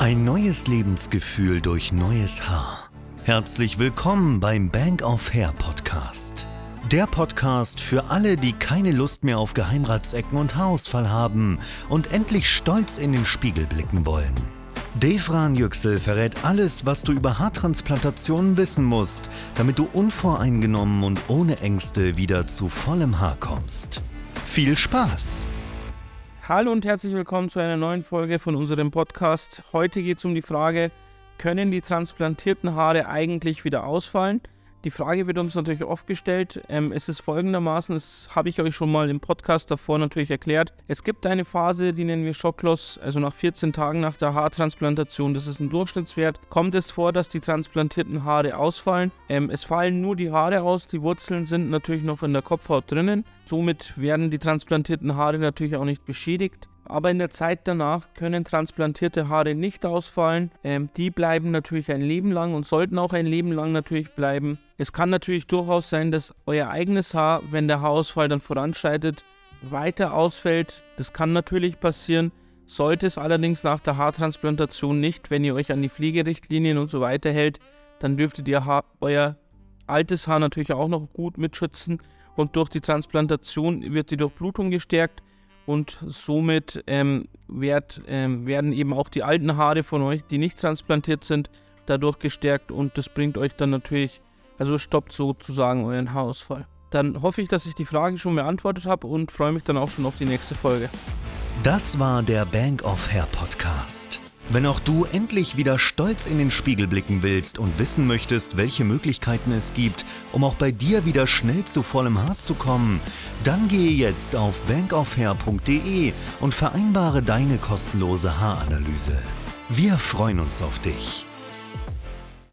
Ein neues Lebensgefühl durch neues Haar. Herzlich willkommen beim Bank of Hair Podcast. Der Podcast für alle, die keine Lust mehr auf Geheimratsecken und Haarausfall haben und endlich stolz in den Spiegel blicken wollen. Devran Jüxel verrät alles, was du über Haartransplantationen wissen musst, damit du unvoreingenommen und ohne Ängste wieder zu vollem Haar kommst. Viel Spaß! Hallo und herzlich willkommen zu einer neuen Folge von unserem Podcast. Heute geht es um die Frage, können die transplantierten Haare eigentlich wieder ausfallen? Die Frage wird uns natürlich oft gestellt. Es ist folgendermaßen, das habe ich euch schon mal im Podcast davor natürlich erklärt. Es gibt eine Phase, die nennen wir Shock Loss, also nach 14 Tagen nach der Haartransplantation, das ist ein Durchschnittswert, kommt es vor, dass die transplantierten Haare ausfallen. Es fallen nur die Haare aus, die Wurzeln sind natürlich noch in der Kopfhaut drinnen. Somit werden die transplantierten Haare natürlich auch nicht beschädigt. Aber in der Zeit danach können transplantierte Haare nicht ausfallen. Die bleiben natürlich ein Leben lang und sollten auch ein Leben lang natürlich bleiben. Es kann natürlich durchaus sein, dass euer eigenes Haar, wenn der Haarausfall dann voranschreitet, weiter ausfällt. Das kann natürlich passieren. Sollte es allerdings nach der Haartransplantation nicht, wenn ihr euch an die Pflegerichtlinien und so weiter hält, dann dürftet ihr euer altes Haar natürlich auch noch gut mitschützen. Und durch die Transplantation wird die Durchblutung gestärkt. Und somit werden eben auch die alten Haare von euch, die nicht transplantiert sind, dadurch gestärkt. Und das bringt euch dann natürlich, also stoppt sozusagen euren Haarausfall. Dann hoffe ich, dass ich die Frage schon beantwortet habe und freue mich dann auch schon auf die nächste Folge. Das war der Bank of Hair Podcast. Wenn auch du endlich wieder stolz in den Spiegel blicken willst und wissen möchtest, welche Möglichkeiten es gibt, um auch bei dir wieder schnell zu vollem Haar zu kommen, dann gehe jetzt auf bankofhair.de und vereinbare deine kostenlose Haaranalyse. Wir freuen uns auf dich.